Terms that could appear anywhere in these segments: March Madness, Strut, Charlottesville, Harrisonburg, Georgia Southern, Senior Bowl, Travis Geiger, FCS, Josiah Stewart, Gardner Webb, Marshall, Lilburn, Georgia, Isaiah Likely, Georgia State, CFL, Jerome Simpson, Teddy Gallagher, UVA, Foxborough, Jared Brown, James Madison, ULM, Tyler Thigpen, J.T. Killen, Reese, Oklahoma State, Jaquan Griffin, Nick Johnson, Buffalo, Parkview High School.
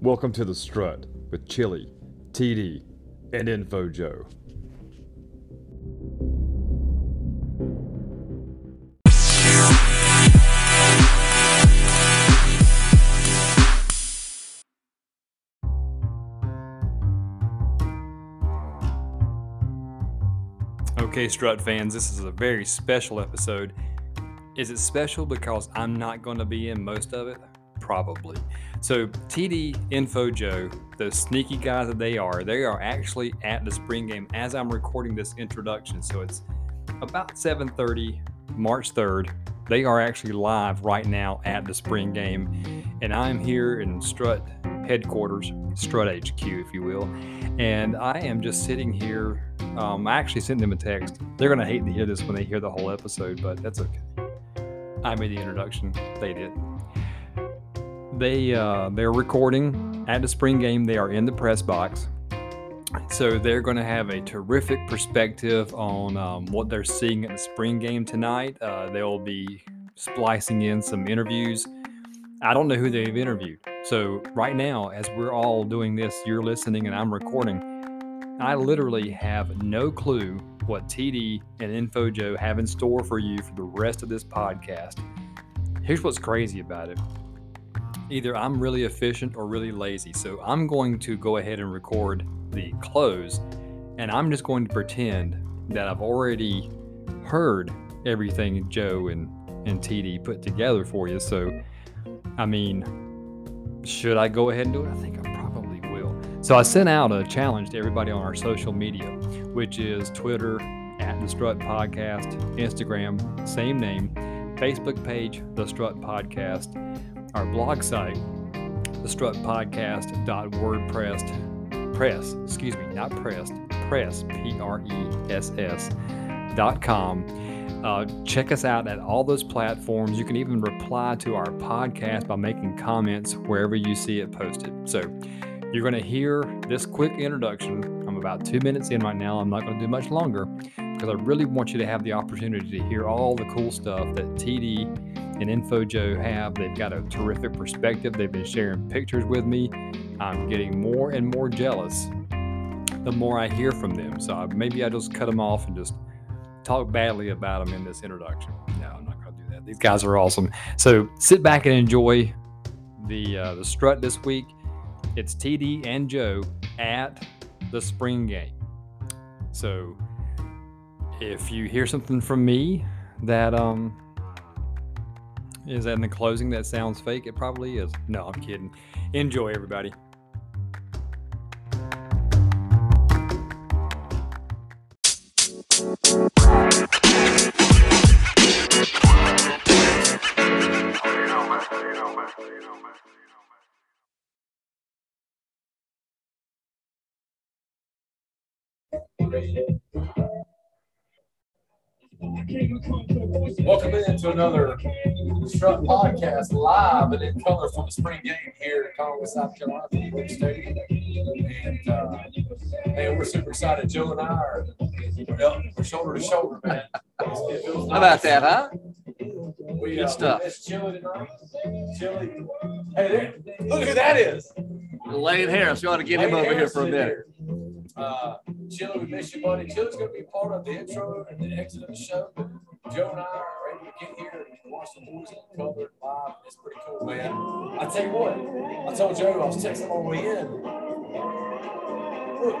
Welcome to the Strut with Chili, TD, and Info Joe. Okay, Strut fans, this is a very special episode. Is it special because I'm not going to be in most of it? Probably. So TD, Info Joe, those sneaky guys that they are actually at the spring game as I'm recording this introduction. So it's about 7:30, March 3rd. They are actually live right now at the spring game. And I'm here in Strut headquarters, Strut HQ, if you will. And I am just sitting here. I actually sent them a text. They're going to hate to hear this when they hear the whole episode, but that's okay. I made the introduction. They did. They're recording at the spring game. They are in the press box. So they're going to have a terrific perspective on what they're seeing at the spring game tonight. They'll be splicing in some interviews. I don't know who they've interviewed. So right now, as we're all doing this, you're listening and I'm recording. I literally have no clue what TD and Info Joe have in store for you for the rest of this podcast. Here's what's crazy about it. Either I'm really efficient or really lazy. So I'm going to go ahead and record the close, and I'm just going to pretend that I've already heard everything Joe and TD put together for you. So, I mean, should I go ahead and do it? I think I probably will. So I sent out a challenge to everybody on our social media, which is Twitter, @TheStrutPodcast, Instagram, same name, Facebook page, The Strut Podcast, our blog site, thestrutpodcast.wordpress.com. Check us out at all those platforms. You can even reply to our podcast by making comments wherever you see it posted. So you're going to hear this quick introduction. I'm about 2 minutes in right now. I'm not going to do much longer because I really want you to have the opportunity to hear all the cool stuff that TD and Info Joe have. They've got a terrific perspective. They've been sharing pictures with me. I'm getting more and more jealous the more I hear from them. So maybe I just cut them off and just talk badly about them in this introduction. No, I'm not going to do that. These guys are awesome. So sit back and enjoy the Strut this week. It's TD and Joe at the spring game. So if you hear something from me that is that in the closing that sounds fake? It probably is. No, I'm kidding. Enjoy, everybody. Welcome into another Strut podcast live and in color from the spring game here in Conway, South Carolina, at Brooks Stadium. And man, we're super excited. Joe and I are shoulder to shoulder, man. How about that, huh? Good stuff. It's Chili tonight. Chili. Hey, there, look who that is. Lane Harris. You ought to get him over here for a minute. Chili, we miss you, buddy. Chili's going to be part of the intro and the exit of the show. Joe and I are ready to get here and watch the boys covered live. It's pretty cool, man. I tell you what, I told Joe, I was texting him on the way in. Look,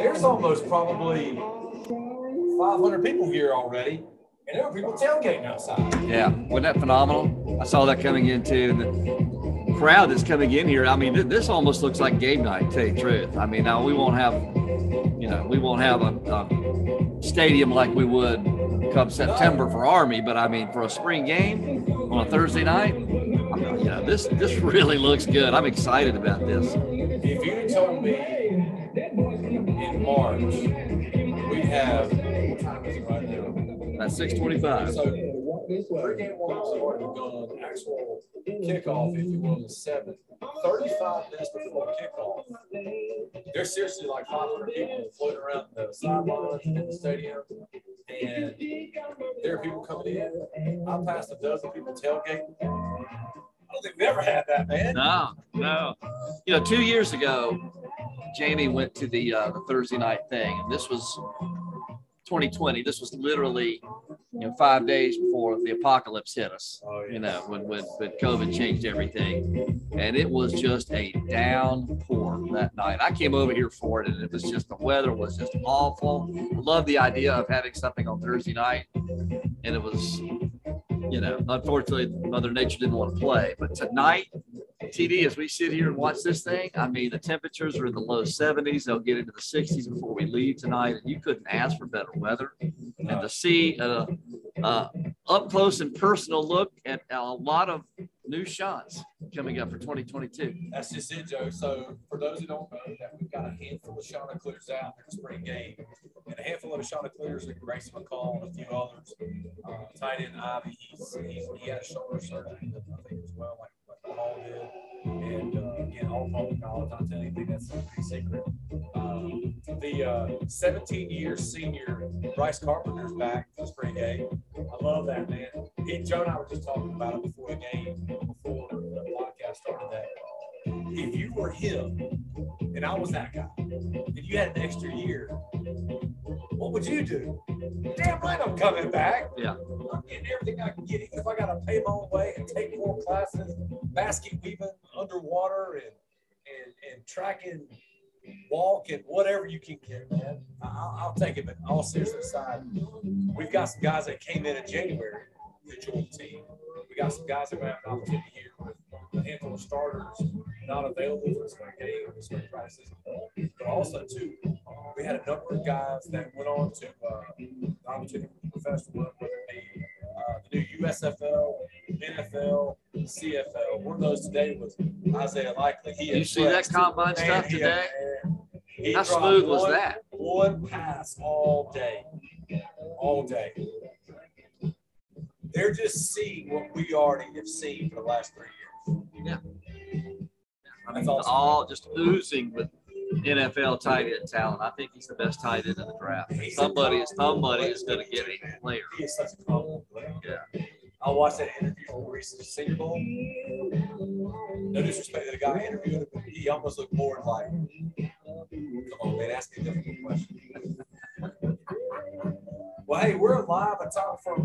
there's almost probably 500 people here already, and there are people tailgating outside. Yeah, wasn't that phenomenal? I saw that coming in too. The crowd that's coming in here, I mean, this almost looks like game night, to tell you the truth. I mean, now we won't have. You know, we won't have a stadium like we would come September for Army, but I mean, for a spring game on a Thursday night, you know, this really looks good. I'm excited about this. If you told me in March we'd have, what time is it right now? That's 6:25. So pre-game warm-up started on the actual kickoff, if you will, the 7th. 35 minutes before kickoff, there's seriously like 500 people floating around the sidelines in the stadium, and there are people coming in. I passed a dozen people tailgating. I don't think we've ever had that, man. No. You know, 2 years ago, Jamie went to the Thursday night thing, and this was 2020. This was literally, you know, 5 days before the apocalypse hit us. Oh, yes. You know, when COVID changed everything, and it was just a downpour that night. I came over here for it, and it was just, the weather was just awful. I love the idea of having something on Thursday night, and it was, you know, unfortunately, Mother Nature didn't want to play. But tonight, TD, as we sit here and watch this thing, I mean, the temperatures are in the low 70s. They'll get into the 60s before we leave tonight, and you couldn't ask for better weather. And to see up close and personal look at a lot of new shots coming up for 2022. That's just it, Joe. So for those who don't know, that we've got a handful of Chanticleers out in the spring game, and a handful of Chanticleers like Grace McCall and a few others. Tight end Ivey, he had a shoulder surgery, I think, as well, like all did. And again, all public knowledge. Not telling anything that's pretty secret. The 17-year senior Bryce Carpenter's back for the spring game. I love that, man. Joe and I were just talking about it before the game, before the podcast started. That if you were him and I was that guy, and you had an extra year, what would you do? Damn right, I'm coming back. Yeah. I'm getting everything I can get, even if I got to pay my own way and take more classes, basket weaving underwater and tracking, walk, and whatever you can get, man. I'll take it. But all seriousness aside, we've got some guys that came in January to join the team. We got some guys that we have an opportunity here with a handful of starters not available for this one game or this one crisis. But also, too, we had a number of guys that went on to the opportunity for professional work, whether it be the new USFL, NFL, CFL. One of those today was Isaiah Likely. You see that combine stuff today? How smooth was that? One pass all day. All day. They're just seeing what we already have seen for the last 3 years. Yeah. I mean, awesome. All just oozing with NFL tight end talent. I think he's the best tight end in the draft. Somebody is going to get a player. He is such a cool player. Yeah. I watched that interview for Reese's Senior Bowl. No disrespect to the guy interviewing him, but he almost looked bored, like, come on, man, ask me a difficult question. Well, hey, we're live atop from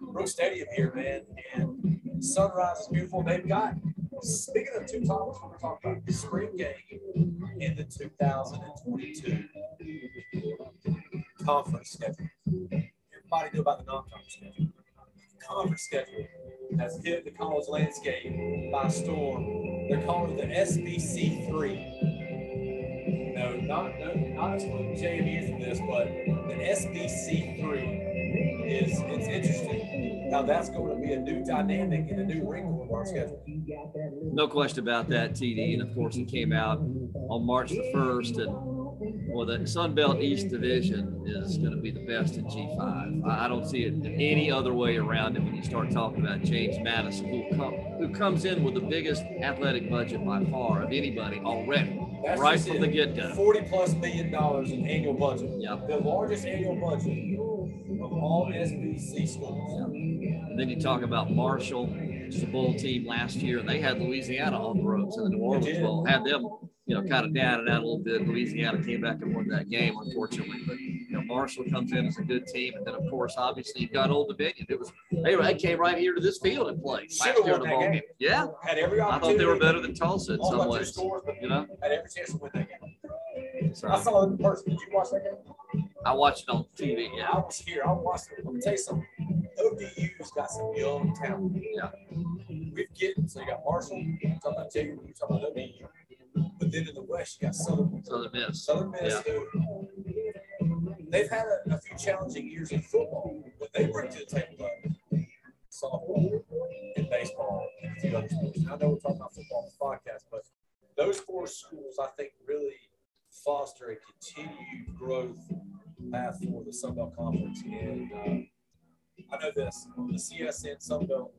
Brooks Stadium here, man, and sunrise is beautiful. They've got, speaking of two topics, we're talking about the spring game in the 2022 conference schedule. Everybody knew about the non-conference schedule. The conference schedule has hit the college landscape by storm. They're calling it the SBC3. No, not excluding JMU from this, but the SBC3 it's interesting. Now that's going to be a new dynamic and a new wrinkle of our schedule. No question about that, TD. And of course, it came out on March the 1st. And well, the Sunbelt East Division is going to be the best in G5. I don't see it any other way around it when you start talking about James Madison, who comes in with the biggest athletic budget by far of anybody already. That's right from the get-go. $40+ million in annual budget. Yep. The largest annual budget of all SBC schools. Yep. And then you talk about Marshall, which is a bowl team last year, and they had Louisiana on the ropes in the New Orleans Bowl. Had them, you know, kind of down and out a little bit. Louisiana came back and won that game, unfortunately. But you know, Marshall comes in as a good team, and then of course, obviously, you've got Old Dominion. They came right here to this field and played last year in the bowl game. Yeah, had every opportunity. I thought they were better than Tulsa in some ways. You know, had every chance to win that game. So, I saw it in person. Did you watch that game? I watched it on TV. Yeah, I was here. I watched it. Let me tell you something. ODU's got some young talent. Yeah, so you got Marshall, you're talking about JMU, you're talking about ODU. But then in the West, you got Southern Miss. Yeah. They've had a few challenging years in football, but they bring to the table like softball and baseball and a few other sports. And I know we're talking about football on the podcast, but those four schools, I think, really foster a continued growth path for the Sunbelt Conference. And I know this, the CSN Sunbelt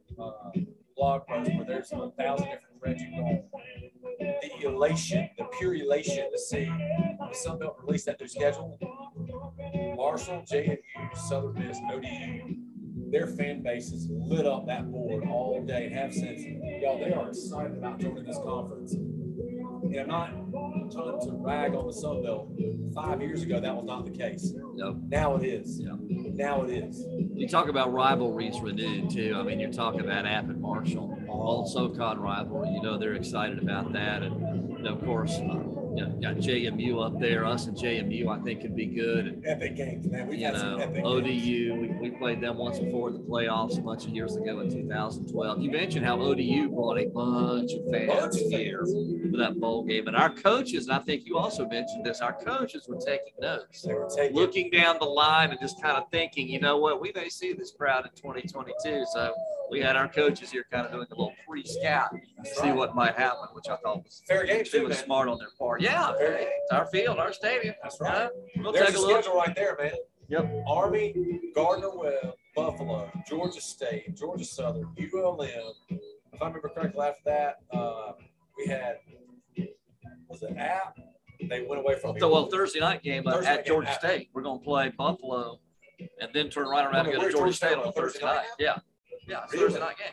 blog post where there's 1,000 different threads you go on. The elation, the pure elation to see the Sunbelt release that new schedule. Marshall, JMU, Southern Miss, ODU, Their fan bases lit up that board all day and have since. Y'all, they are excited about joining this conference. And I'm not trying to rag on the Sunbelt. 5 years ago, that was not the case. Nope. Now it is. Yep. Now it is. You talk about rivalries renewed, too. I mean, you talk about App and Marshall, all SoCon rivalry. You know, they're excited about that. And, you know, of course, you know, got JMU up there. Us and JMU, I think, could be good. And, epic games, man. We've had some epic ODU. We played them once before in the playoffs a bunch of years ago in 2012. You mentioned how ODU brought a bunch of fans here for that bowl game. And our coaches, and I think you also mentioned this, our coaches were taking notes. They were taking, looking down the line and just kind of thinking, you know what, we may see this crowd in 2022. So we had our coaches here kind of doing a little pre-scout to see what might happen, which I thought was fair game. It was smart on their part. Yeah, it's our field, our stadium. That's right. We'll there's take a schedule right there, man. Yep. Army, Gardner Webb, Buffalo, Georgia State, Georgia Southern, ULM. If I remember correctly, after that, we had, was it App? They went away from Thursday night game at Georgia State. We're going to play Buffalo and then turn right around and go to Georgia State on Thursday night. Yeah. Yeah, it's Thursday night game.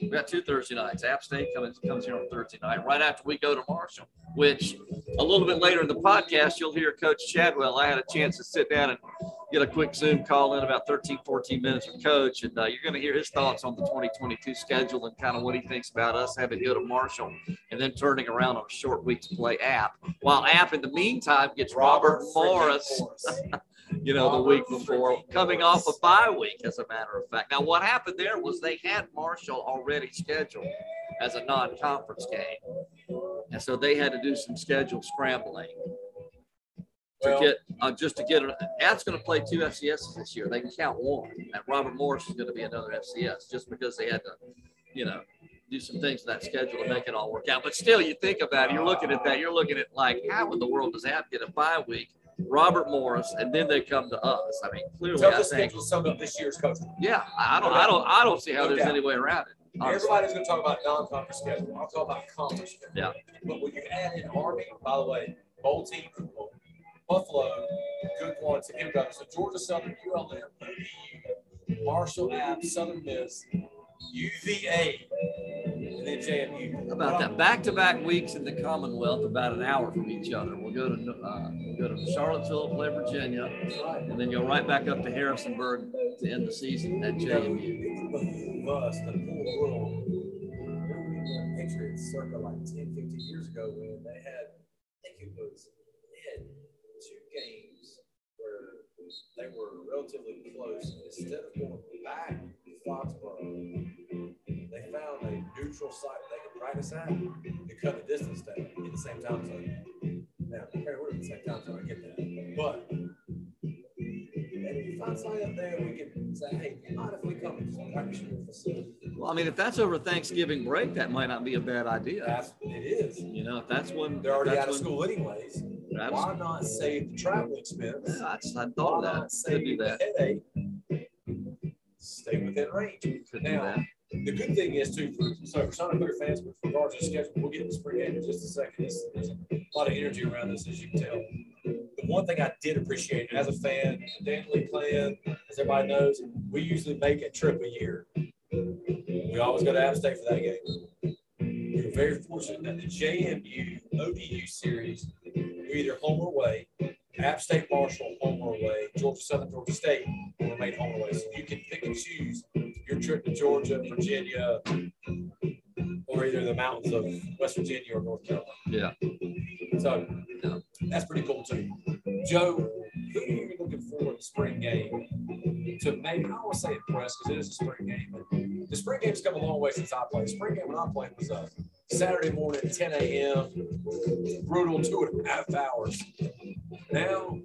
Yeah, we got two Thursday nights. App State comes here on Thursday night, right after we go to Marshall, which a little bit later in the podcast, you'll hear Coach Chadwell. I had a chance to sit down and get a quick Zoom call in about 13, 14 minutes with Coach, and you're going to hear his thoughts on the 2022 schedule and kind of what he thinks about us having to go to Marshall and then turning around on a short week to play App, while App in the meantime gets Robert Morris. You know, the week before, coming off a bye week, as a matter of fact. Now, what happened there was they had Marshall already scheduled as a non-conference game, and so they had to do some schedule scrambling to get App's going to play two FCSs this year. They can count one, and Robert Morris is going to be another FCS just because they had to, you know, do some things with that schedule to make it all work out. But still, you think about it, you're looking at that, you're looking at like, how in the world does App get a bye week? Robert Morris, and then they come to us. I mean, clearly, I think some of this year's coaching. Yeah, I don't see how there's any way around it. Honestly. Everybody's going to talk about non-conference schedule. I'll talk about conference schedule. Yeah. But when you add in Army, by the way, bowl team, Buffalo, good ones. Here we go. So Georgia Southern, ULM, Marshall, App, Southern Miss, UVA, and then JMU. About that back-to-back weeks in the Commonwealth, about an hour from each other. We'll go to. Go to Charlottesville, play Virginia, and then go right back up to Harrisonburg to end the season at JMU. Us, the whole world. I picture it circa like 10, 15 years ago when they had, they had two games where they were relatively close. Instead of going back to Foxborough, they found a neutral site they could practice at to cut the distance down in the same time zone. Now, we're in the same time, so I get that. But if I sign up there, we can say, hey, not if we come to some action facility. Well, I mean, if that's over Thanksgiving break, that might not be a bad idea. It is. You know, if that's when they're already out of school, anyways. Why not save the travel expense? Yeah, I thought of that. Could do that. Stay within range. Could do that. The good thing is, too, for some of your fans, with regards to the schedule, we'll get into spring game in just a second. There's a lot of energy around this, as you can tell. The one thing I did appreciate as a fan, Dan Lee playing, as everybody knows, we usually make a trip a year. We always go to App State for that game. We were very fortunate that the JMU ODU series, we either home or away, App State Marshall home or away, Georgia Southern, Georgia State remain home or away. So you can pick and choose your trip to Georgia, Virginia, or either the mountains of West Virginia or North Carolina. Yeah. So that's pretty cool too. Joe, who are you looking forward to the spring game? To maybe, I don't want to say impressed because it is a spring game, but the spring game's come a long way since I played. The spring game when I played was Saturday morning, 10 a.m., brutal 2.5 hours. Now,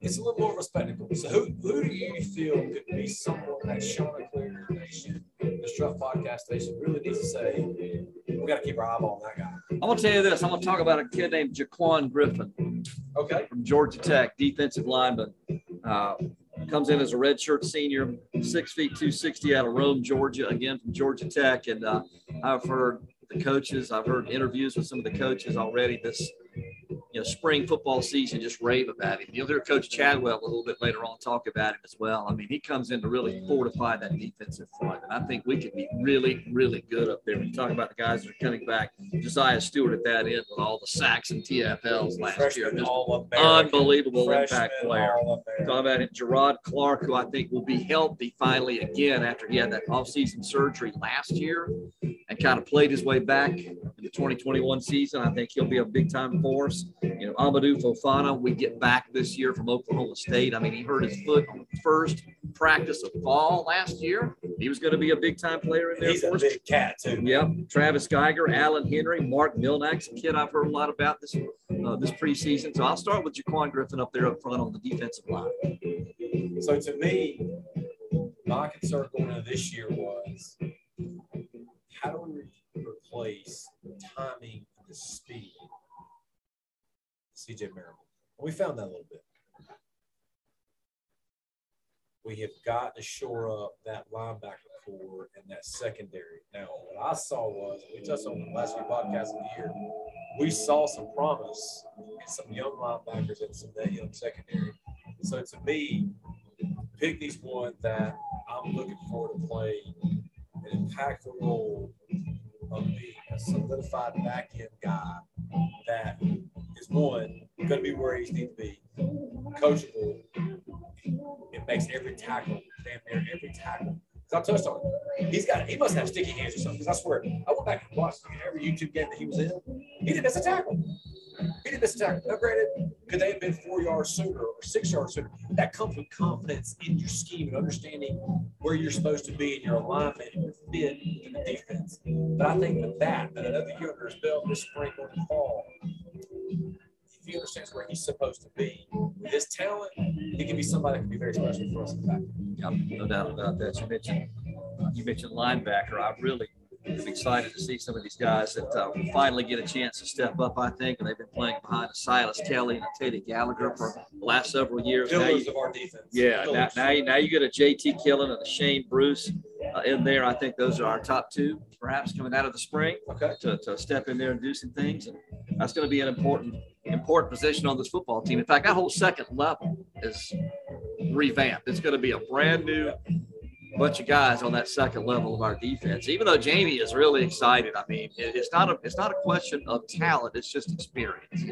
it's a little more of a spectacle. So who do you feel could be someone that Chanticleer Nation, the Strut Podcast Station, really needs to say, we got to keep our eyeball on that guy? I'm going to tell you this. I'm going to talk about a kid named Jaquan Griffin. Okay. From Georgia Tech, defensive lineman. Comes in as a redshirt senior, 6'2", 260 out of Rome, Georgia, again from Georgia Tech. And I've heard interviews with some of the coaches already this spring football season, just rave about him. You'll hear Coach Chadwell a little bit later on talk about him as well. I mean, he comes in to really fortify that defensive front, and I think we could be really, really good up there. When you talk about the guys that are coming back, Josiah Stewart at that end with all the sacks and TFLs last year. Just unbelievable impact player. Talking about it, Gerard Clark, who I think will be healthy finally again after he had that offseason surgery last year and kind of played his way back in the 2021 season. I think he'll be a big-time force. You know, Amadou Fofana, we get back this year from Oklahoma State. I mean, he hurt his foot on the first practice of fall last year. He was going to be a big-time player in there. He's a big cat, too. Yep. Travis Geiger, Alan Henry, Mark Milnack's a kid I've heard a lot about this preseason. So I'll start with Jaquan Griffin up there up front on the defensive line. So to me, my concern going into this year was how do we replace timing and the speed? C.J. Marable. We found that a little bit. We have got to shore up that linebacker core and that secondary. Now, what I saw was, we touched on the last few podcasts of the year, we saw some promise in some young linebackers and some of that young secondary. So, to me, Pinkney's one that I'm looking forward to play an impactful role of being a solidified back-end guy that is, one, going to be where he needs to be, coachable. It makes every tackle, damn near every tackle. Because I touched on it. He must have sticky hands or something. Because I swear, I went back and watched every YouTube game that he was in. He didn't miss a tackle. Now, granted, could they have been 4 yards sooner or 6 yards sooner? That comes with confidence in your scheme and understanding where you're supposed to be in your alignment and your fit in the defense. But I think with that another year under his belt this spring or the fall, if he understands where he's supposed to be, with his talent, he can be somebody that can be very special for us in the back. Yeah, no doubt about that. You mentioned linebacker. I really am excited to see some of these guys that will finally get a chance to step up, I think, and they've been playing behind a Silas Kelly and a Teddy Gallagher for the last several years. Pillars of our defense. Yeah, now you get a J.T. Killen and a Shane Bruce in there. I think those are our top two, perhaps, coming out of the spring to step in there and do some things. And that's going to be an important position on this football team. In fact, that whole second level is revamped. It's going to be a brand new bunch of guys on that second level of our defense. Even though Jamie is really excited, I mean, it's not a question of talent. It's just experience.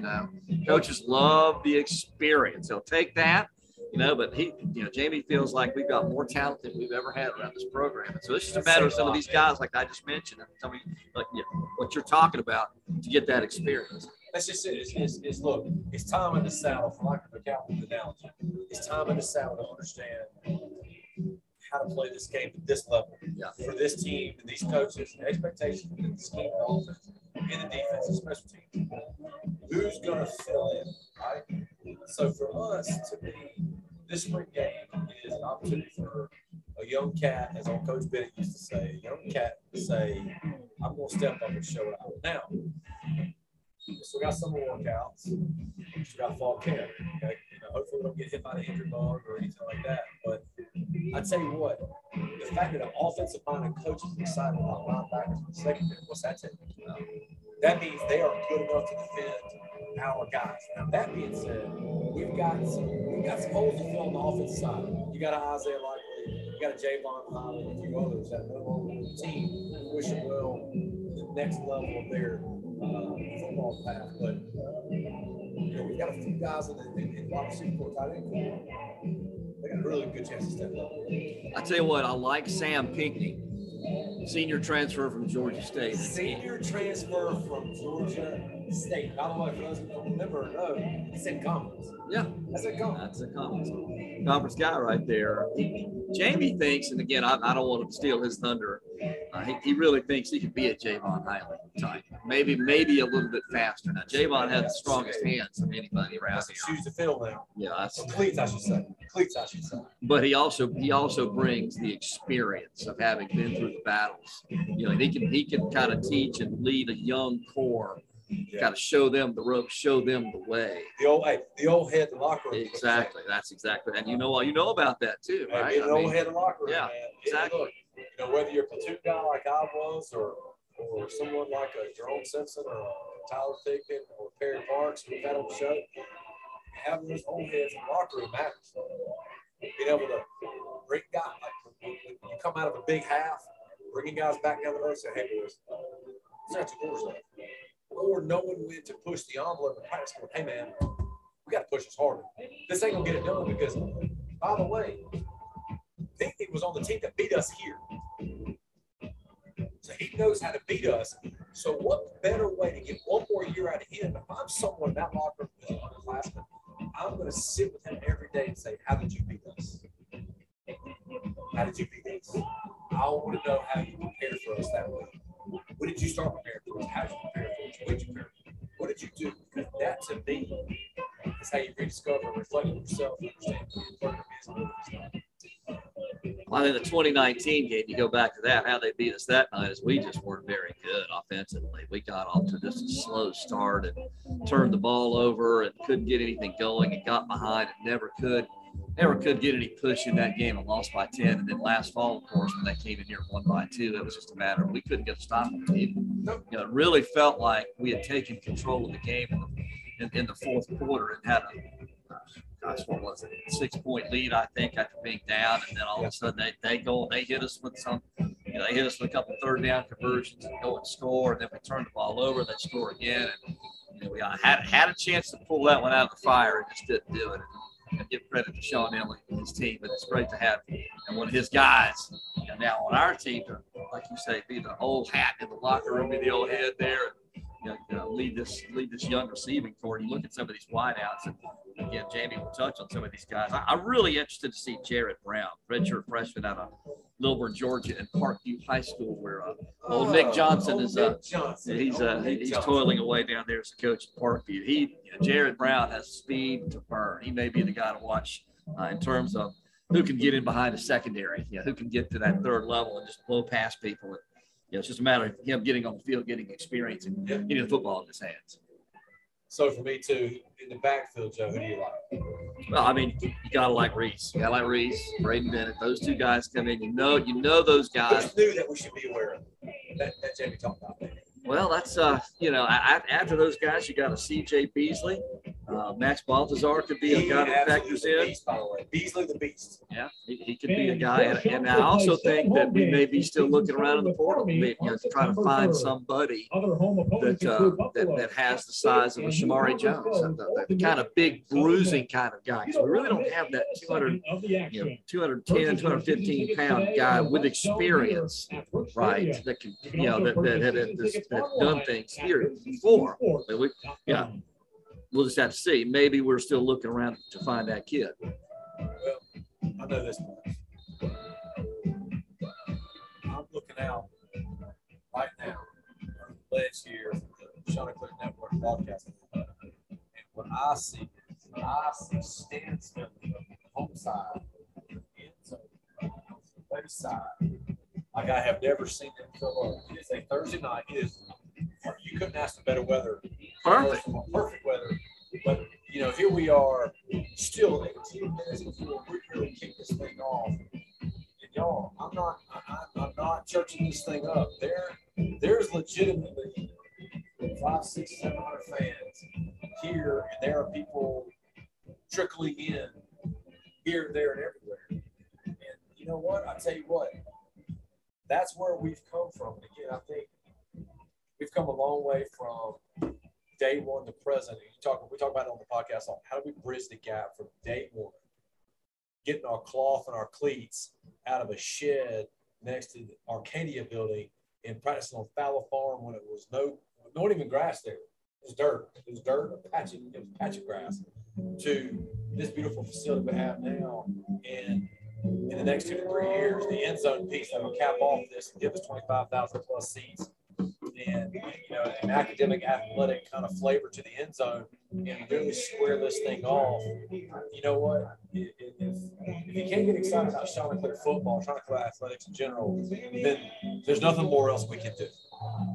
Coaches love the experience. They'll take that. But Jamie feels like we've got more talent than we've ever had around this program. And so it's just a matter of some of these guys, like I just mentioned, and somebody like what you're talking about to get that experience. That's just it. It's time in the saddle, for lack of a cowboy analogy. It's time in the saddle to understand how to play this game at this level for this team and these coaches and expectations of this team, the offense, and the defense, and special teams. Who's going to fill in, right? So for us, to me, this spring game is an opportunity for a young cat, as old Coach Bennett used to say, a young cat to say, I'm going to step up and show it out. Now, so we got summer workouts. We got fall camp. Okay? Hopefully we don't get hit by the injury bug or anything like that. But I tell you what, the fact that an offensive minded coach is excited about linebackers in the secondary, what's that take? That means they are good enough to defend our guys. Now that being said, we've got some holes to fill on the offensive side. You got an Isaiah Likely, you got a Javon Holland, and a few others that are on the team wishing well the next level of their football path, but we got a few guys in wide receiver court, tight end court. They got a really good chance to step up. I tell you what, I like Sam Pinkney, senior transfer from Georgia State. By the way, for those who don't remember or know, it's in conference. Yeah, that's a conference. Conference guy right there. Jamie thinks, and again, I don't want to steal his thunder. He really thinks he could be a Javon Highland type. Maybe a little bit faster. Now, Javon has the strongest hands of anybody around here. Shoes to fill now. Yeah, Cleats, I should say. But he also brings the experience of having been through the battles. He can kind of teach and lead a young core. Got to show them the rope, show them the way. The old head in the locker room. Exactly. That's exactly. And you know about that too, right? The old head in the locker room. Yeah, man. Exactly. Look, whether you're a platoon guy like I was or someone like a Jerome Simpson or Tyler Thigpen or Perry Parks, we've had on the show, having those old heads in the locker room matters. Being able to bring guys, like when you come out of a big half, bringing guys back down the road and say, hey, boys, that's a door's left. Or knowing when to push the envelope and practice going, hey, man, we got to push this harder. This ain't going to get it done because, by the way, Pinkney was on the team that beat us here. So he knows how to beat us. So what better way to get one more year out of him? If I'm someone in that locker room as an underclassman, I'm going to sit with him every day and say, how did you beat us? How did you beat us? I want to know how you prepared for us that way. When did you start preparing for us? How did you prepare for us? When did you prepare for us? What did you do? Because that, to me, is how you rediscover and reflect on yourself and understand what your business is. Well, in the 2019 game, you go back to that, how they beat us that night is we just weren't very good offensively. We got off to just a slow start and turned the ball over and couldn't get anything going and got behind and never could get any push in that game and lost by 10. And then last fall, of course, when they came in here and won by 2, it was just a matter of we couldn't get a stop on the team. You know, it really felt like we had taken control of the game in the fourth quarter and had a 6-point lead, I think, after being down. And then all of a sudden they go and they hit us with some, you know, they hit us with a couple third down conversions and go and score. And then we turned the ball over and they score again. And you know, we had a chance to pull that one out of the fire and just didn't do it. And give credit to Sean Elling and his team, but it's great to have one of his guys now on our team to, like you say, be the old hat in the locker room, be the old head there, and lead this young receiving corps. You look at some of these wideouts, and again, Jamie will touch on some of these guys. I'm really interested to see Jared Brown, redshirt freshman out of Lilburn, Georgia, and Parkview High School, where old Nick Johnson is he's toiling away down there as a coach at Parkview. Jared Brown has speed to burn. He may be the guy to watch in terms of who can get in behind the secondary, who can get to that third level and just blow past people. And, it's just a matter of him getting on the field, getting experience, and getting the football in his hands. So for me, too, in the backfield, Joe, who do you like? Well, I mean, you got to like Reese. You got to like Reese, Braden Bennett. Those two guys come in. You know those guys. Who's new that we should be aware of? That Jamie talked about. Well, that's, after those guys, you got a C.J. Beasley. Max Baltazar could be a guy that factors in. Beast, by the way. Beasley the Beast. Yeah, he could be a guy. And I also think that we may be still looking around in the portal to try to find somebody that has the size of a Shamari Jones, that kind of big, bruising kind of guy. Because we really don't have that 210, 215-pound guy with experience, right, that can, that done things here before. But we'll just have to see. Maybe we're still looking around to find that kid. Well, I know this much. I'm looking out right now last year the Chanticleers Network broadcasting. And what I see is Stan Smith on the home side, and so on the left side. Like I have never seen that so long. It is a Thursday night. It is, you couldn't ask for better weather. Perfect weather. But, here we are still 18 minutes before we're here to kick this thing off. And y'all, I'm not churching this thing up. There's legitimately 500, 600, 700 fans here, and there are people trickling in here, there, and everywhere. And you know what? I tell you what. That's where we've come from. And again, I think we've come a long way from day one to present. And we talk about it on the podcast. How do we bridge the gap from day one, getting our cloth and our cleats out of a shed next to the Arcadia building and practicing on Fowler Farm when it was not even grass there. It was dirt. It was patch of grass to this beautiful facility we have now. And in the next 2 to 3 years, the end zone piece that will cap off this and give us 25,000 plus seats and an academic, athletic kind of flavor to the end zone and really square this thing off. You know what? If you can't get excited about Chanticleer football, Chanticleer athletics in general, then there's nothing more else we can do.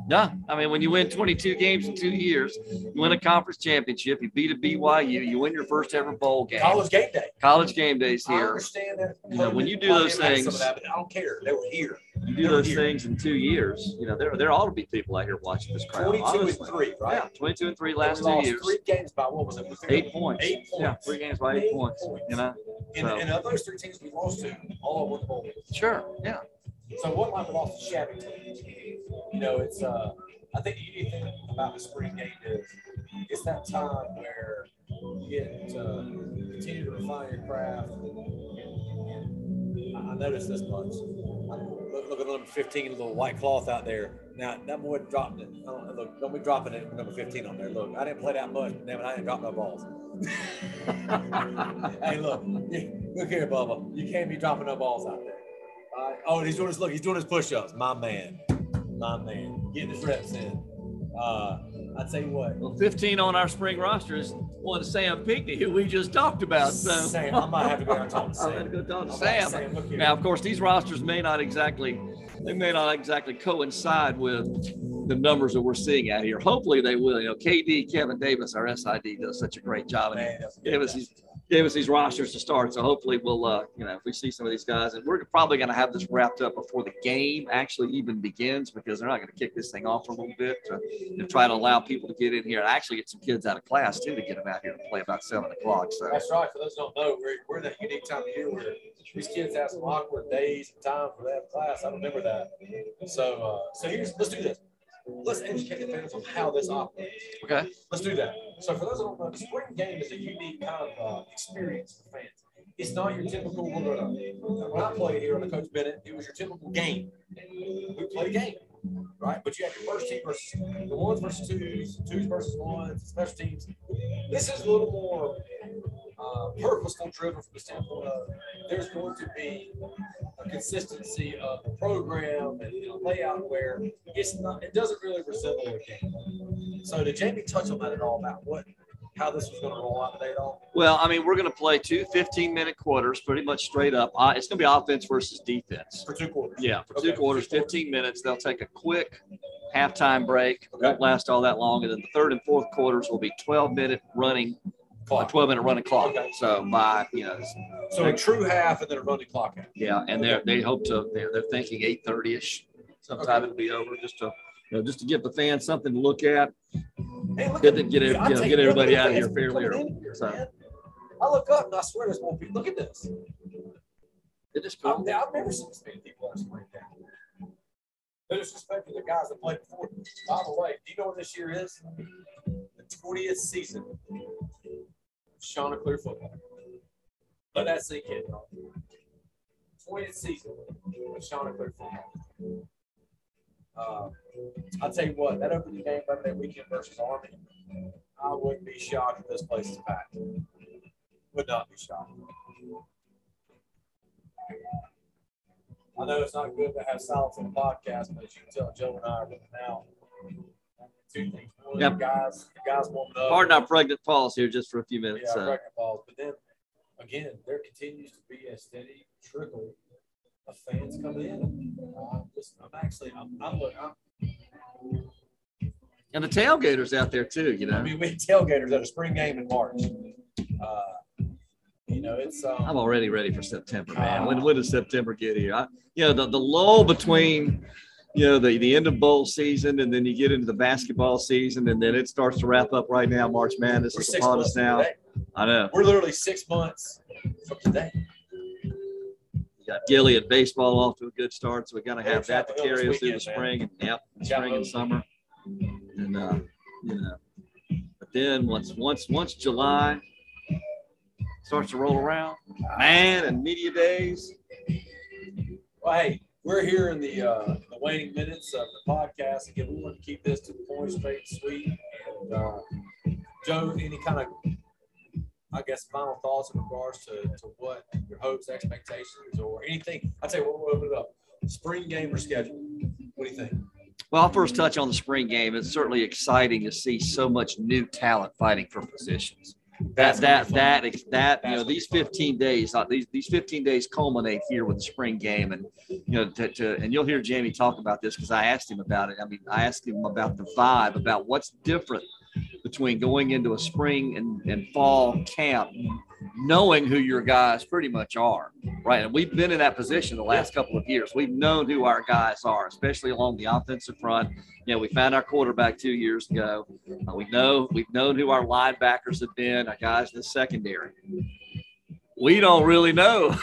No, I mean, when you win 22 games in 2 years, you win a conference championship, you beat a BYU, you win your first ever bowl game. College game day. College game days here. I understand that. You know, when you do those things, I don't care. They were here. You do those things in 2 years. You know, there ought to be people out here watching this crowd. 22-3, right? Yeah, 22-3 last 2 years. 3 games by what was it? 8 points. 8 points. Yeah, 3 games by 8 points. You know, and of those 3 teams we lost to, all won the bowl. Sure. Yeah. So what might have lost the shabby team? You know, it's I think the unique thing about the spring game is it's that time where you get to continue to refine your craft. And I noticed this much. Look at number 15, a little white cloth out there. Now, that boy dropped it. Look, don't be dropping it number 15 on there. Look, I didn't play that much, but damn it, I didn't drop no balls. Hey, look here, Bubba. You can't be dropping no balls out there. Oh, he's doing his look. He's doing his push-ups. My man. Getting his reps in. I tell you what. Well, 15 on our spring roster is one Sam Pinkney, who we just talked about. So Sam, I might have to go out and talk to Sam. I'm going to go talk to Sam. Now, of course, these rosters may not exactly coincide with the numbers that we're seeing out here. Hopefully, they will. You know, KD, Kevin Davis, our SID, does such a great job. Man, gave us these rosters to start, so hopefully we'll, if we see some of these guys, and we're probably going to have this wrapped up before the game actually even begins, because they're not going to kick this thing off for a little bit to try to allow people to get in here and actually get some kids out of class, too, to get them out here to play about 7 o'clock. So. That's right. For those who don't know, we're that unique time of year where these kids have some awkward days and time for that class. I remember that. So let's do this. Let's educate the fans on how this operates. Okay. Let's do that. So for those who don't know, the spring game is a unique kind of experience for fans. It's not your typical, when I played here under Coach Bennett, it was your typical game. We played a game, right? But you have your first team versus the ones versus twos, twos versus ones, special teams. This is a little more purposeful driven from the standpoint of there's going to be a consistency of the program and layout where it doesn't really resemble a game. So did Jamie touch on that at all about how this was going to roll out today at all? Well, I mean, we're going to play 2 15-minute quarters pretty much straight up. It's going to be offense versus defense. For 2 quarters? Yeah, for 2 quarters, 15 minutes. They'll take a quick halftime break. Okay. Won't last all that long. And then the third and fourth quarters will be 12-minute running clock. 12-minute running clock. Okay. So by a true half and then a running clock half. Yeah, and they hope to. They're thinking 8:30-ish. Sometime it'll be over just to give the fans something to look at. Hey, look get everybody out of here fairly early. So. I look up and I swear there's more people. Look at this. It is cool. I've never seen this many people on spring down. They're disrespecting the guys that played before. By the way, do you know what this year is? The 20th season. Chanticleer football. Let that sink in. 20th season of Chanticleer football. I'll tell you what, that opening game Monday weekend versus Army, I wouldn't be shocked if this place is packed. Would not be shocked. I know it's not good to have silence on the podcast, but as you can tell, Joe and I are looking out. 2 things. One, the guys warming up. Pardon our pregnant pause here just for a few minutes. Yeah, pregnant pause. But then, again, there continues to be a steady trickle of fans coming in. And the tailgaters out there too, I mean, we had tailgaters at a spring game in March. It's. I'm already ready for September, man. When does September get here? The lull between. The end of bowl season, and then you get into the basketball season, and then it starts to wrap up right now. March Madness is upon us now. I know. We're literally 6 months from today. You got Gilly at baseball off to a good start, so we got to have that to carry us through the spring, and summer, and But then once July starts to roll around, man, and media days. Well, hey. We're here in the waning minutes of the podcast. Again, we want to keep this to the point, straight and sweet. And Joe, any kind of, final thoughts in regards to what your hopes, expectations, or anything? I'd say we'll open it up. Spring game or schedule? What do you think? Well, I'll first touch on the spring game. It's certainly exciting to see so much new talent fighting for positions. That's these 15 days, these 15 days culminate here with the spring game. And, and you'll hear Jamie talk about this because I asked him about it. I mean, I asked him about the vibe, about what's different between going into a spring and fall camp, knowing who your guys pretty much are, right? And we've been in that position the last couple of years. We've known who our guys are, especially along the offensive front. We found our quarterback 2 years ago. We've known who our linebackers have been, our guys in the secondary. We don't really know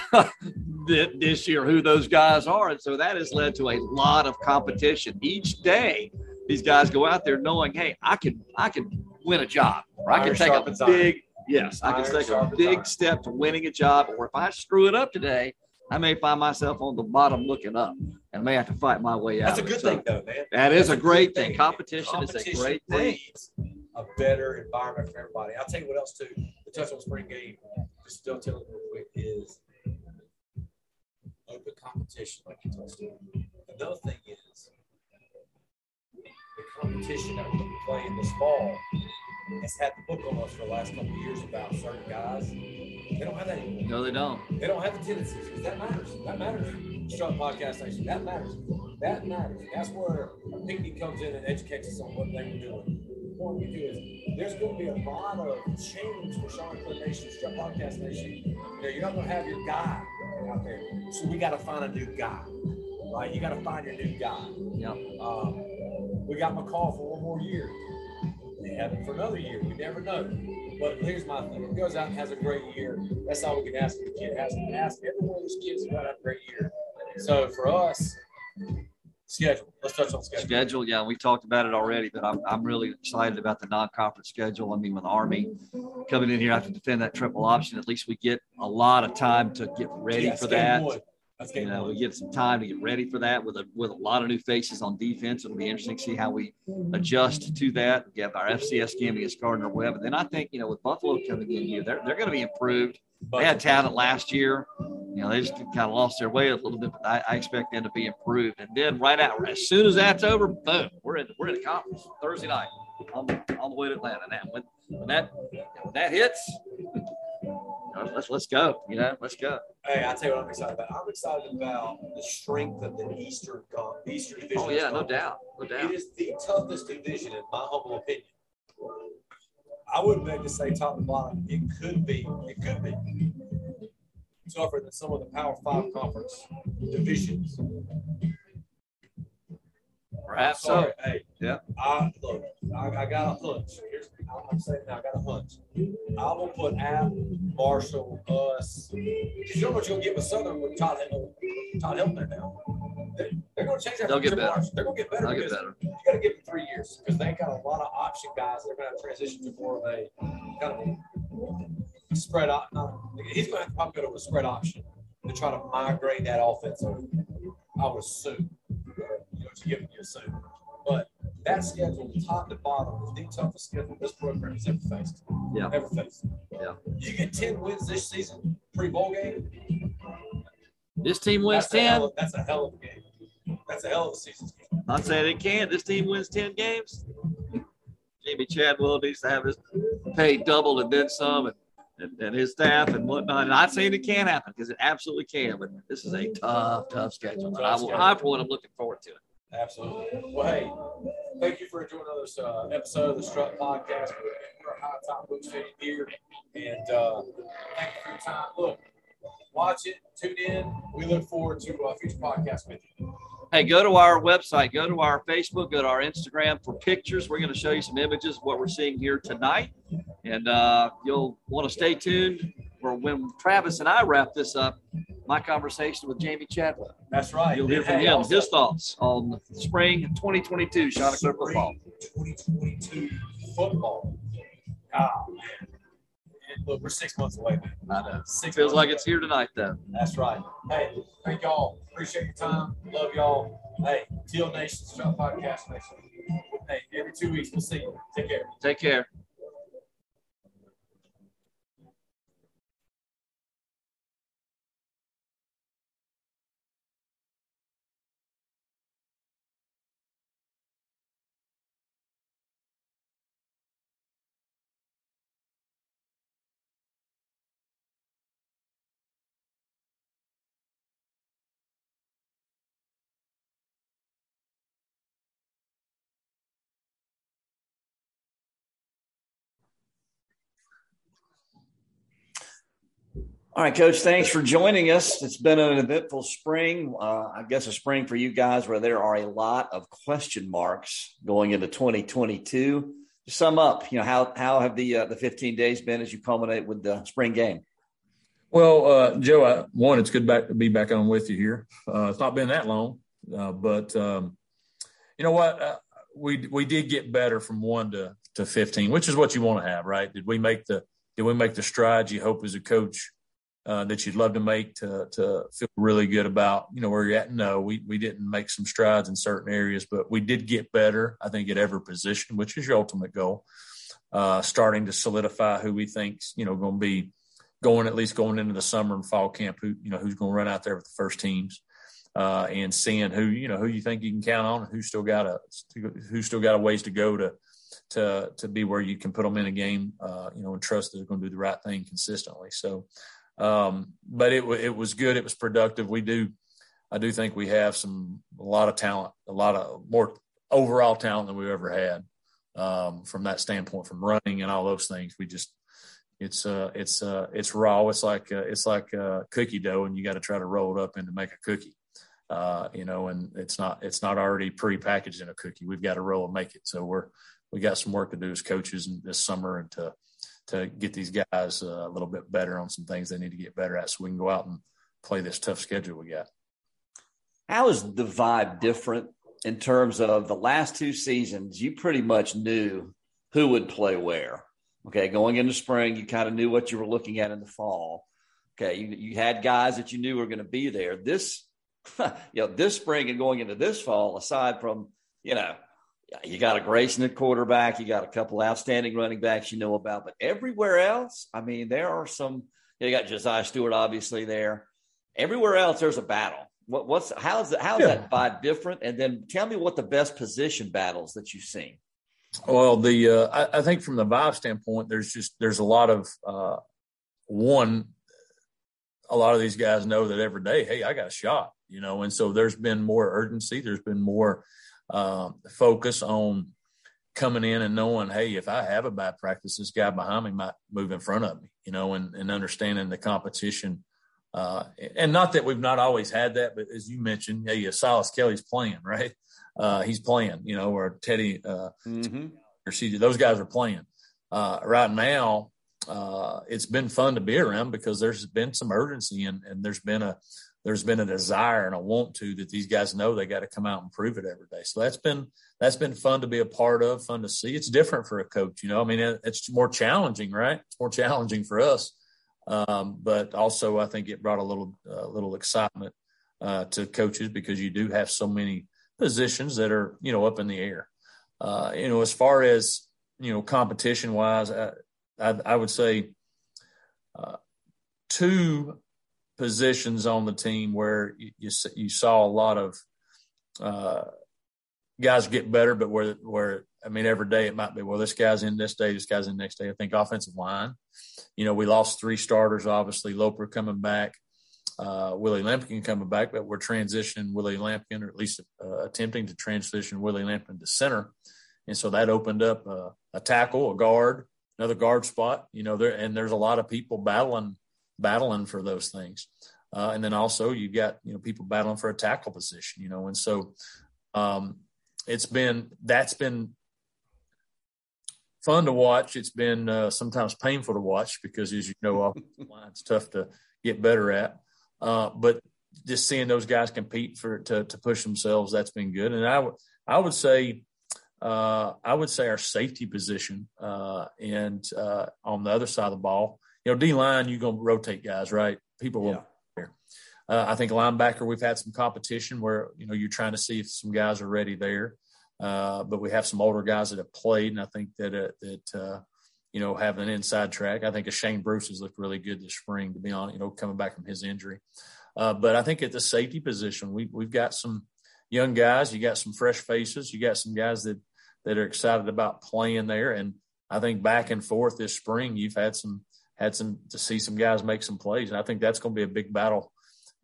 this year who those guys are. And so that has led to a lot of competition. Each day, these guys go out there knowing, hey, I can win a job, or I can take a big – yes, I can take a big step to winning a job, or if I screw it up today, I may find myself on the bottom looking up and may have to fight my way out. That's a good thing, though, man. That is a great thing. Competition is a great thing. A better environment for everybody. I'll tell you what else, too. The touch on spring game, just still telling you real quick, is open competition, like you touched on. Another thing is the competition that we're playing this fall has had the book on us for the last couple of years about certain guys. They don't have that anymore. No, they don't. They don't have the tendencies, because that matters. That matters. Strut Podcast Nation. That matters. That matters. That's where Pinkney comes in and educates us on what they were doing. What we do is there's going to be a lot of change for Sean Clint Nation, Strut Podcast Nation. You're not going to have your guy out there. So we got to find a new guy. Right? You got to find your new guy. Yep. We got McCall for one more year. They have it for another year. We never know. But here's my thing. It goes out and has a great year. That's all we can ask the kid. Has to ask every one of these kids about a great year. So for us, schedule. Let's touch on schedule. Schedule, yeah. We talked about it already, but I'm really excited about the non-conference schedule. I mean, with Army coming in here, I have to defend that triple option. At least we get a lot of time to get ready for that. We get some time to get ready for that with a lot of new faces on defense. It'll be interesting to see how we adjust to that. We have our FCS game against Gardner Webb. And then I think, with Buffalo coming in here, they're going to be improved. They had talent last year. They just kind of lost their way a little bit, but I expect them to be improved. And then right out, as soon as that's over, boom, we're in the conference Thursday night on the way to Atlanta. Now, when that hits, let's go. Let's go. Hey, I'll tell you what I'm excited about. I'm excited about the strength of the Eastern Division. Oh, yeah, no doubt. It is the toughest division, in my humble opinion. I wouldn't make to say top and bottom. It could be tougher than some of the Power 5 conference divisions. Perhaps so. Hey, yeah. I got a hunch. Here's what I'm saying now. I got a hunch. I will put App, Marshall, us. Because you know what you're going to get with Southern with Todd Hilton there now. They're going to change that. They'll get better. They're going to get better. They'll get better. You got to give them 3 years because they got a lot of option guys. They're going to transition to more of a kind of spread option. He's going to have to probably go to a spread option to try to migrate that offense over. I would assume. Giving you a suit. But that schedule, top to bottom, is the toughest schedule this program has ever faced. Yeah. Ever faced. Yeah. You get 10 wins this season, pre-bowl game. This team wins 10. That's a hell of a game. That's a hell of a season. I'd say they can. This team wins 10 games. Jamie Chadwell needs to have his pay doubled and then some, and his staff and whatnot. And I'd say it can happen because it absolutely can. But this is a tough schedule. I'm looking forward to it. Absolutely. Well, hey, thank you for joining this episode of the Strut Podcast. We're a high top Brooks Stadium here, and thank you for your time. Look, watch it, tune in. We look forward to future podcasts with you. Hey, go to our website, go to our Facebook, go to our Instagram for pictures. We're going to show you some images of what we're seeing here tonight, and you'll want to stay tuned for when Travis and I wrap this up. My conversation with Jamie Chadwell. That's right. You'll hear from him, also, his thoughts on spring 2022 Chanticleer football. 2022 football. Oh, man. Look, we're 6 months away, man. I know. Feels like it's here tonight, though. That's right. Hey, thank y'all. Appreciate your time. Love y'all. Hey, Teal Nation, Strut Podcast Nation. Hey, every 2 weeks, we'll see you. Take care. Take care. All right, Coach, thanks for joining us. It's been an eventful spring. I guess a spring for you guys where there are a lot of question marks going into 2022. To sum up, you know, how have the 15 days been as you culminate with the spring game? Well, Joe, it's good to be back on with you here. It's not been that long, but you know what? We did get better from 1 to 15, which is what you want to have, right? Did we make the strides you hope as a coach that you'd love to make to feel really good about, you know, where you're at? No, we didn't make some strides in certain areas, but we did get better, I think, at every position, which is your ultimate goal, starting to solidify who we think's, you know, going to be going, at least going into the summer and fall camp, who, you know, who's going to run out there with the first teams, and seeing who, you know, who you think you can count on, who's still got a ways to go to be where you can put them in a game, you know, and trust that they're going to do the right thing consistently. So, but it was good. It was productive. I do think we have a lot of talent, a lot of more overall talent than we've ever had, from that standpoint, from running and all those things. We just, it's raw. It's like cookie dough, and you got to try to roll it up and to make a cookie, you know, and it's not already pre-packaged in a cookie. We've got to roll and make it. So we got some work to do as coaches this summer and to get these guys a little bit better on some things they need to get better at, so we can go out and play this tough schedule we got. How is the vibe different in terms of the last two seasons? You pretty much knew who would play where. Okay, going into spring, you kind of knew what you were looking at in the fall. Okay, you had guys that you knew were going to be there. This spring and going into this fall, aside from, you know, you got a Grayson at quarterback, you got a couple outstanding running backs you know about, but everywhere else, I mean, there are some. You got Josiah Stewart, obviously there. Everywhere else, there's a battle. How's that vibe different? And then tell me what the best position battles that you've seen. Well, I think from the vibe standpoint, there's a lot of a lot of these guys know that every day, hey, I got a shot, you know, and so there's been more urgency. There's been more focus on coming in and knowing, hey, if I have a bad practice, this guy behind me might move in front of me, you know, and understanding the competition. And not that we've not always had that, but as you mentioned, hey, Silas Kelly's playing, right? He's playing, you know, or Teddy, or CJ, those guys are playing. Right now, it's been fun to be around because there's been some urgency and there's been a desire and a want to that these guys know they got to come out and prove it every day. So that's been fun to be a part of, fun to see. It's different for a coach, you know. I mean, it's more challenging, right? It's more challenging for us, but also I think it brought a little excitement to coaches because you do have so many positions that are, you know, up in the air. You know, as far as, you know, competition wise, I would say two positions on the team where you saw a lot of guys get better, but where I mean, every day it might be, well, this guy's in this day, this guy's in the next day. I think offensive line, you know, we lost three starters, obviously, Loper coming back, Willie Lampkin coming back, but we're transitioning Willie Lampkin, or at least attempting to transition Willie Lampkin to center. And so that opened up a tackle, a guard, another guard spot, you know, there, and there's a lot of people battling for those things. And then also you've got, you know, people battling for a tackle position, you know, and so that's been fun to watch. It's been sometimes painful to watch because, as you know, it's tough to get better at. But just seeing those guys compete to push themselves, that's been good. And I would say our safety position and on the other side of the ball, you know, D-line, you're going to rotate guys, right? People will. Yeah. I think linebacker, we've had some competition where, you know, you're trying to see if some guys are ready there. But we have some older guys that have played, and I think that you know, have an inside track. I think Shane Bruce has looked really good this spring, to be honest, you know, coming back from his injury. But I think at the safety position, we've got some young guys. You got some fresh faces. You got some guys that are excited about playing there. And I think back and forth this spring, you've had to see some guys make some plays. And I think that's going to be a big battle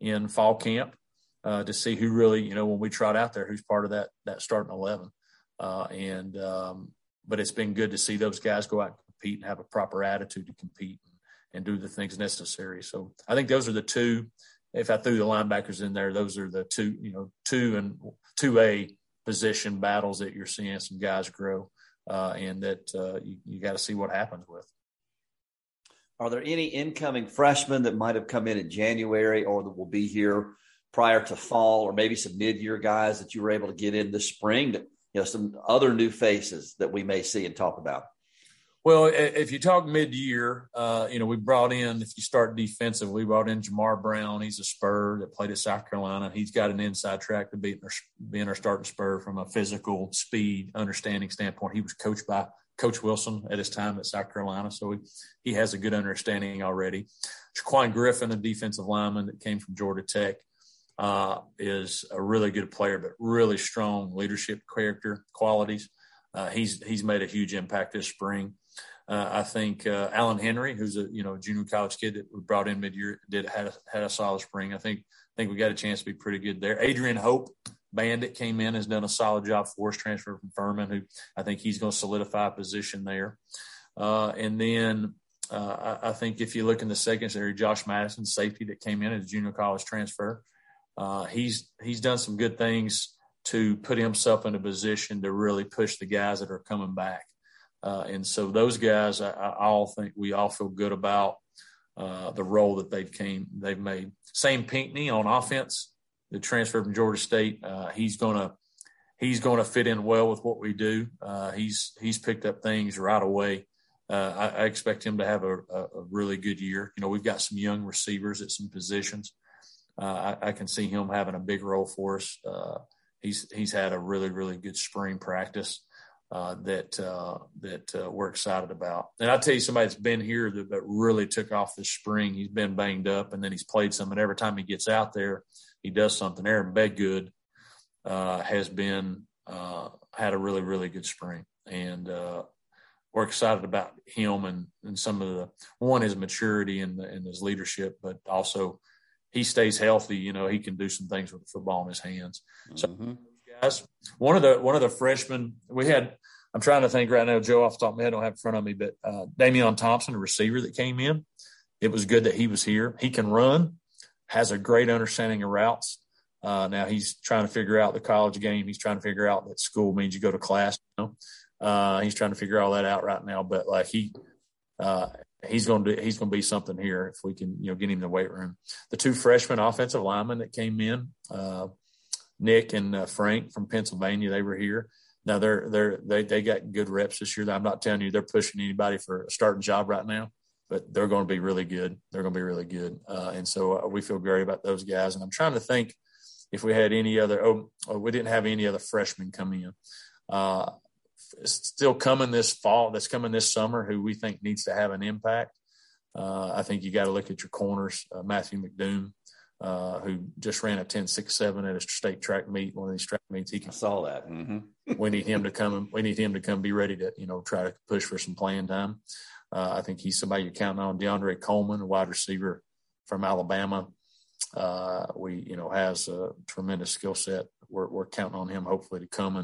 in fall camp to see who really, you know, when we trot out there, who's part of that starting 11. But it's been good to see those guys go out and compete and have a proper attitude to compete and do the things necessary. So I think those are the two. If I threw the linebackers in there, those are the two, you know, 2 and 2A position battles that you're seeing some guys grow and that you got to see what happens with. Are there any incoming freshmen that might have come in January or that will be here prior to fall, or maybe some mid-year guys that you were able to get in this spring, that, you know, some other new faces that we may see and talk about? Well, if you talk mid-year, we brought in, if you start defensive, we brought in Jamar Brown. He's a Spur that played at South Carolina. He's got an inside track to being our starting Spur from a physical speed understanding standpoint. He was coached by Coach Wilson at his time at South Carolina, so he has a good understanding already. Jaquan Griffin, a defensive lineman that came from Georgia Tech, is a really good player, but really strong leadership character qualities. He's made a huge impact this spring. I think Alan Henry, who's a junior college kid that we brought in midyear, had a solid spring. I think we got a chance to be pretty good there. Adrian Hope, Bandit, came in, has done a solid job for us, transfer from Furman, who I think he's going to solidify a position there. I think if you look in the secondary, Josh Madison, safety that came in as a junior college transfer, he's done some good things to put himself in a position to really push the guys that are coming back. And so those guys, I all think we all feel good about the role that they've made. Sam Pinkney on offense, the transfer from Georgia State, he's gonna fit in well with what we do. He's picked up things right away. I expect him to have a really good year. We've got some young receivers at some positions. I can see him having a big role for us. He's had a really, really good spring practice. That we're excited about. And I'll tell you, somebody that's been here that really took off this spring, he's been banged up, and then he's played some, and every time he gets out there, he does something. Aaron Bedgood has been had a really, really good spring, and we're excited about him and some of his maturity and his leadership, but also he stays healthy. He can do some things with the football in his hands. So, mm-hmm. Guys, one of the freshmen we had, I'm trying to think right now, Joe, off the top of my head, I don't have in front of me, but Damion Thompson, a receiver that came in, it was good that he was here. He can run, has a great understanding of routes. Now he's trying to figure out the college game. He's trying to figure out that school means you go to class. He's trying to figure all that out right now. But like he's gonna be something here if we can get him in the weight room. The two freshmen offensive linemen that came in, Nick and Frank from Pennsylvania, they were here. Now they got good reps this year. I'm not telling you they're pushing anybody for a starting job right now, but they're going to be really good. They're going to be really good, and so we feel great about those guys. And I'm trying to think if we had any other. We didn't have any other freshmen come in. It's still coming this fall. That's coming this summer. Who we think needs to have an impact. I think you got to look at your corners, Matthew McDoom. Who just ran a 10.67 at a state track meet, one of these track meets. I saw that. Mm-hmm. We need him to come be ready to, try to push for some playing time. I think he's somebody you're counting on. DeAndre Coleman, a wide receiver from Alabama, has a tremendous skill set. We're counting on him hopefully to come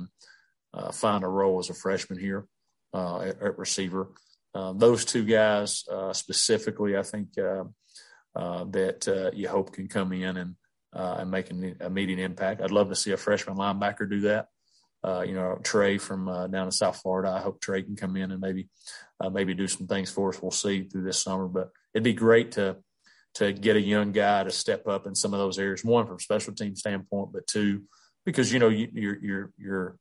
and find a role as a freshman here at receiver. Those two guys specifically, I think that you hope can come in and make an immediate impact. I'd love to see a freshman linebacker do that. Trey from down in South Florida, I hope Trey can come in and maybe do some things for us. We'll see through this summer, but it'd be great to get a young guy to step up in some of those areas. One, from a special team standpoint, but two, because you're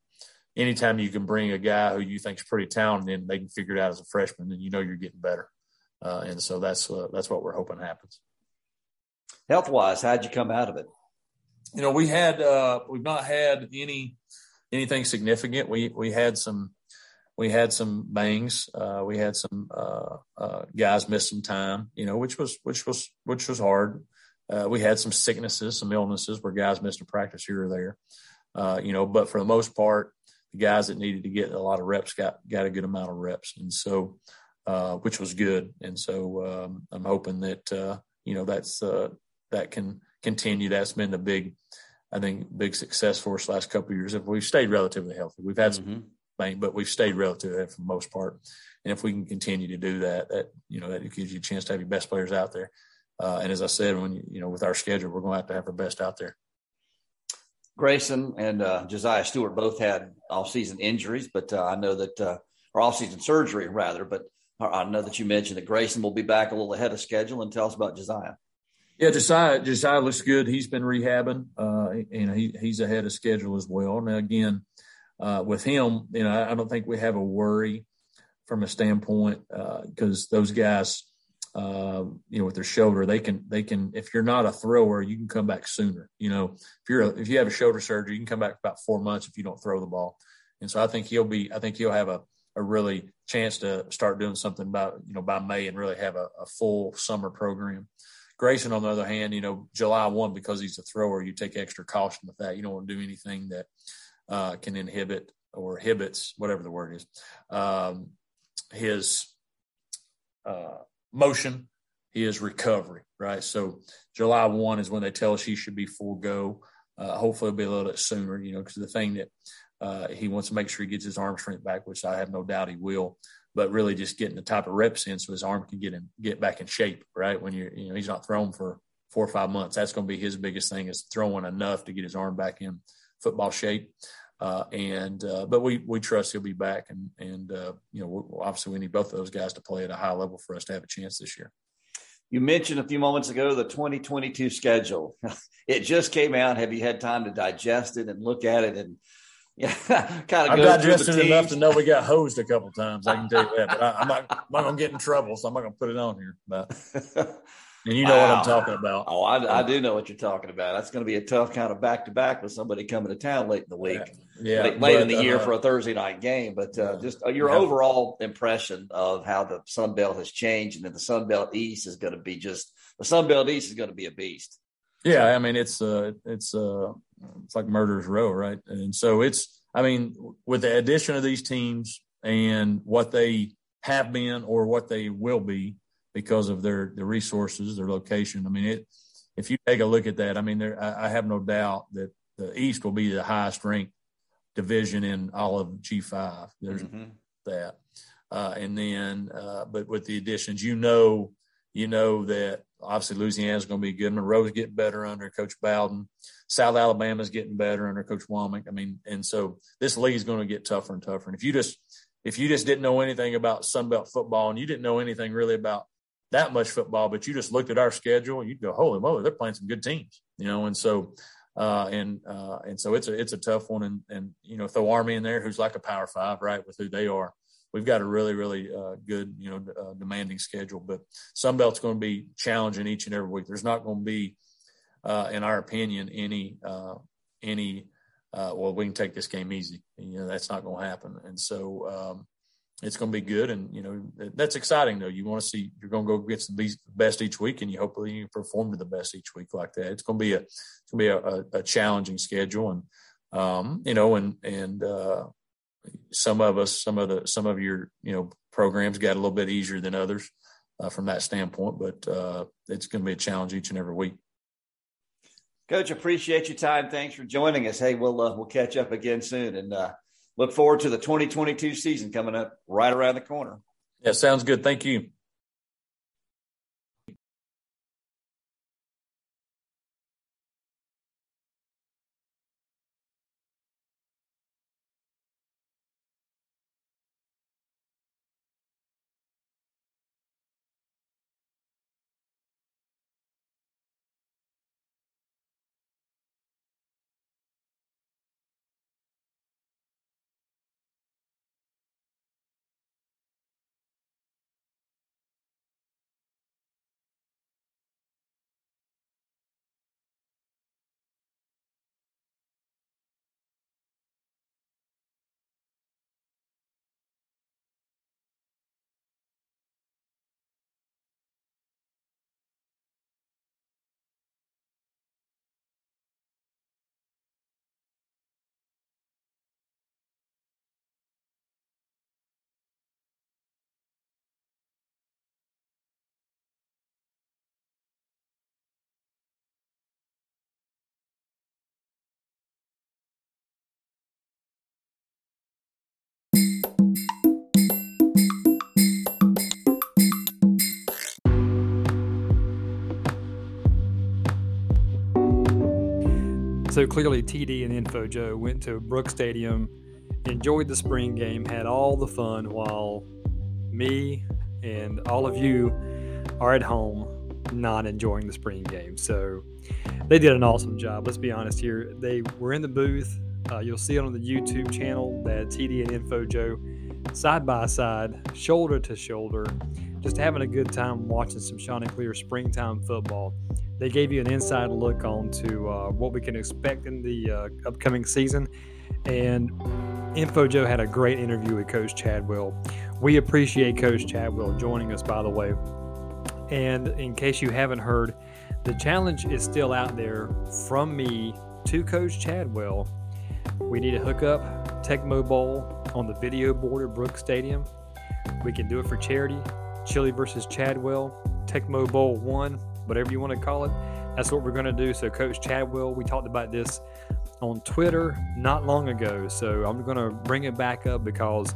anytime you can bring a guy who you think is pretty talented and they can figure it out as a freshman, then you're getting better. And so that's what we're hoping happens. Health-wise, how'd you come out of it? We had we've not had anything significant. We had some bangs. We had some guys miss some time. Which was hard. We had some sicknesses, some illnesses where guys missed a practice here or there. But for the most part, the guys that needed to get a lot of reps got a good amount of reps, and so. Which was good. And so I'm hoping that, that can continue. That's been the big success for us the last couple of years. We've stayed relatively healthy. We've had some bank, but we've stayed relative to that for the most part. And if we can continue to do that, that gives you a chance to have your best players out there. And as I said, when with our schedule, we're going to have our best out there. Grayson and Josiah Stewart both had off-season injuries, but I know that or off-season surgery rather. But I know that you mentioned that Grayson will be back a little ahead of schedule. And tell us about Josiah. Yeah, Josiah looks good. He's been rehabbing, he's ahead of schedule as well. Now again, with him, I don't think we have a worry from a standpoint because those guys, with their shoulder, they can. If you're not a thrower, you can come back sooner. If you have a shoulder surgery, you can come back about 4 months if you don't throw the ball. And so I think he'll have a really chance to start doing something by May and really have a full summer program. Grayson, on the other hand, July 1, because he's a thrower, you take extra caution with that. You don't want to do anything that can inhibit or inhibits, whatever the word is, his motion, his recovery, right? So July 1 is when they tell us he should be full go. Hopefully it'll be a little bit sooner, because the thing that he wants to make sure he gets his arm strength back, which I have no doubt he will. But really just getting the type of reps in so his arm can get back in shape, right? When he's not thrown for 4 or 5 months, that's going to be his biggest thing is throwing enough to get his arm back in football shape. But we trust he'll be back. Obviously we need both of those guys to play at a high level for us to have a chance this year. You mentioned a few moments ago the 2022 schedule. It just came out. Have you had time to digest it and look at it and kind of. I'm digesting enough to know we got hosed a couple times. I can tell you that, but I'm not going to get in trouble, so I'm not going to put it on here. But and wow. What I'm talking about. Oh, I do know what you're talking about. That's going to be a tough kind of back-to-back with somebody coming to town late in the week, late in the year for a Thursday night game. But just your overall impression of how the Sunbelt has changed, and then the Sunbelt East is going to be a beast. Yeah, I mean it's like murderer's row, right? And so with the addition of these teams and what they have been or what they will be because of their resources, their location. I mean, if you take a look at that, I have no doubt that the East will be the highest ranked division in all of G5. There's that, but with the additions, that. Obviously, Louisiana's going to be good. Monroe's getting better under Coach Bowden. South Alabama's getting better under Coach Womack. And so this league's going to get tougher and tougher. And if you just didn't know anything about Sunbelt football and you didn't know anything really about that much football, but you just looked at our schedule, you'd go, holy moly, they're playing some good teams, And so, it's a tough one. And throw Army in there, who's like a Power Five, right, with who they are. We've got a really, really good, demanding schedule, but Sunbelt's going to be challenging each and every week. There's not going to be, in our opinion, we can take this game easy. That's not going to happen. And so it's going to be good. And, that's exciting though. You want to see, you're going to go get the best each week and you hopefully perform to the best each week like that. It's going to be a challenging schedule and, some of your programs got a little bit easier than others from that standpoint, but it's going to be a challenge each and every week. Coach, appreciate your time. Thanks for joining us. Hey, we'll catch up again soon and look forward to the 2022 season coming up right around the corner. Yeah, sounds good. Thank you. So clearly TD and Info Joe went to Brooks Stadium, enjoyed the spring game, had all the fun while me and all of you are at home not enjoying the spring game. So they did an awesome job. Let's be honest here. They were in the booth. You'll see it on the YouTube channel that TD and Info Joe side by side, shoulder to shoulder, just having a good time watching some Chanticleer springtime football. They gave you an inside look onto what we can expect in the upcoming season. And Info Joe had a great interview with Coach Chadwell. We appreciate Coach Chadwell joining us, by the way. And in case you haven't heard, the challenge is still out there from me to Coach Chadwell. We need to hook up Tecmo Bowl on the video board at Brooks Stadium. We can do it for charity. Chili versus Chadwell, Tecmo Bowl 1, whatever you want to call it. That's what we're going to do. So Coach Chadwell, we talked about this on Twitter not long ago. So I'm going to bring it back up because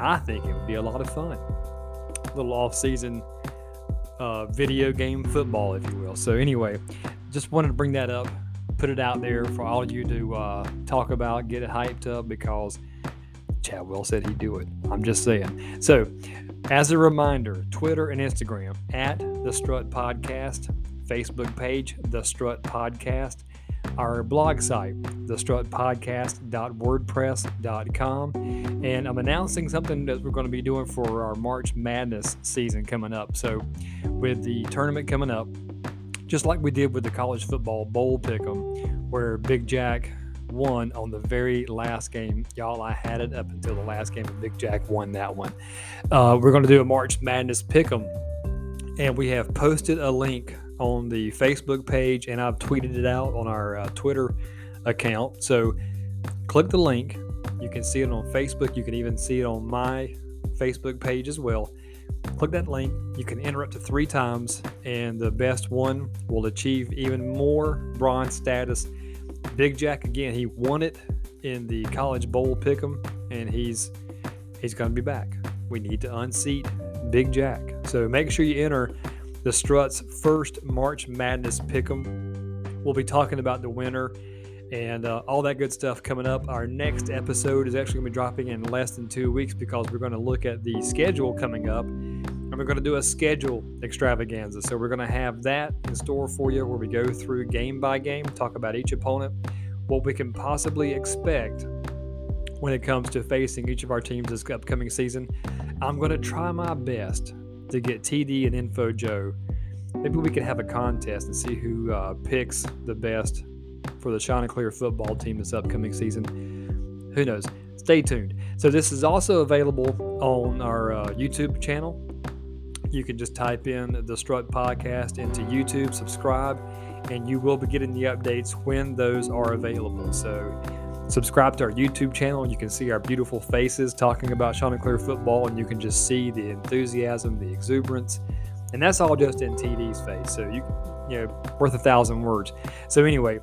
I think it would be a lot of fun. A little off-season video game football, if you will. So anyway, just wanted to bring that up, put it out there for all of you to talk about, get it hyped up because Chadwell said he'd do it. I'm just saying. So as a reminder, Twitter and Instagram at The Strut Podcast, Facebook page, The Strut Podcast, our blog site, thestrutpodcast.wordpress.com. And I'm announcing something that we're going to be doing for our March Madness season coming up. So with the tournament coming up, just like we did with the college football bowl pick'em, where Big Jack won on the very last game. Y'all, I had it up until the last game, and Big Jack won that one. We're going to do a March Madness pick'em, and we have posted a link on the Facebook page, and I've tweeted it out on our Twitter account. So click the link. You can see it on Facebook. You can even see it on my Facebook page as well. Click that link. You can enter up to 3 times, and the best one will achieve even more bronze status. Big Jack, again, he won it in the college bowl pick'em, and he's going to be back. We need to unseat Big Jack. So make sure you enter the Strut's first March Madness pick'em. We'll be talking about the winner and all that good stuff coming up. Our next episode is actually going to be dropping in less than 2 weeks because we're going to look at the schedule coming up, and we're going to do a schedule extravaganza. So we're going to have that in store for you where we go through game by game, talk about each opponent, what we can possibly expect when it comes to facing each of our teams this upcoming season. I'm going to try my best to get TD and Info Joe. Maybe we could have a contest and see who picks the best for the Chanticleer football team this upcoming season. Who knows? Stay tuned. So this is also available on our YouTube channel. You can just type in The Strut Podcast into YouTube, subscribe, and you will be getting the updates when those are available. So subscribe to our YouTube channel. You can see our beautiful faces talking about Chanticleer football, and you can just see the enthusiasm, the exuberance, and that's all just in TD's face. So you know, worth 1,000 words. So anyway,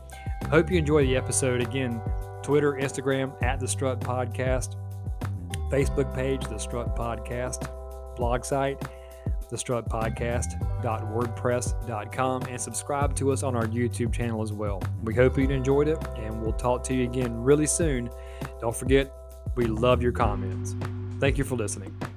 hope you enjoy the episode. Again, Twitter, Instagram at The Strut Podcast, Facebook page, The Strut Podcast, blog site, thestrutpodcast.wordpress.com, and subscribe to us on our YouTube channel as well. We hope you enjoyed it, and we'll talk to you again really soon. Don't forget, we love your comments. Thank you for listening.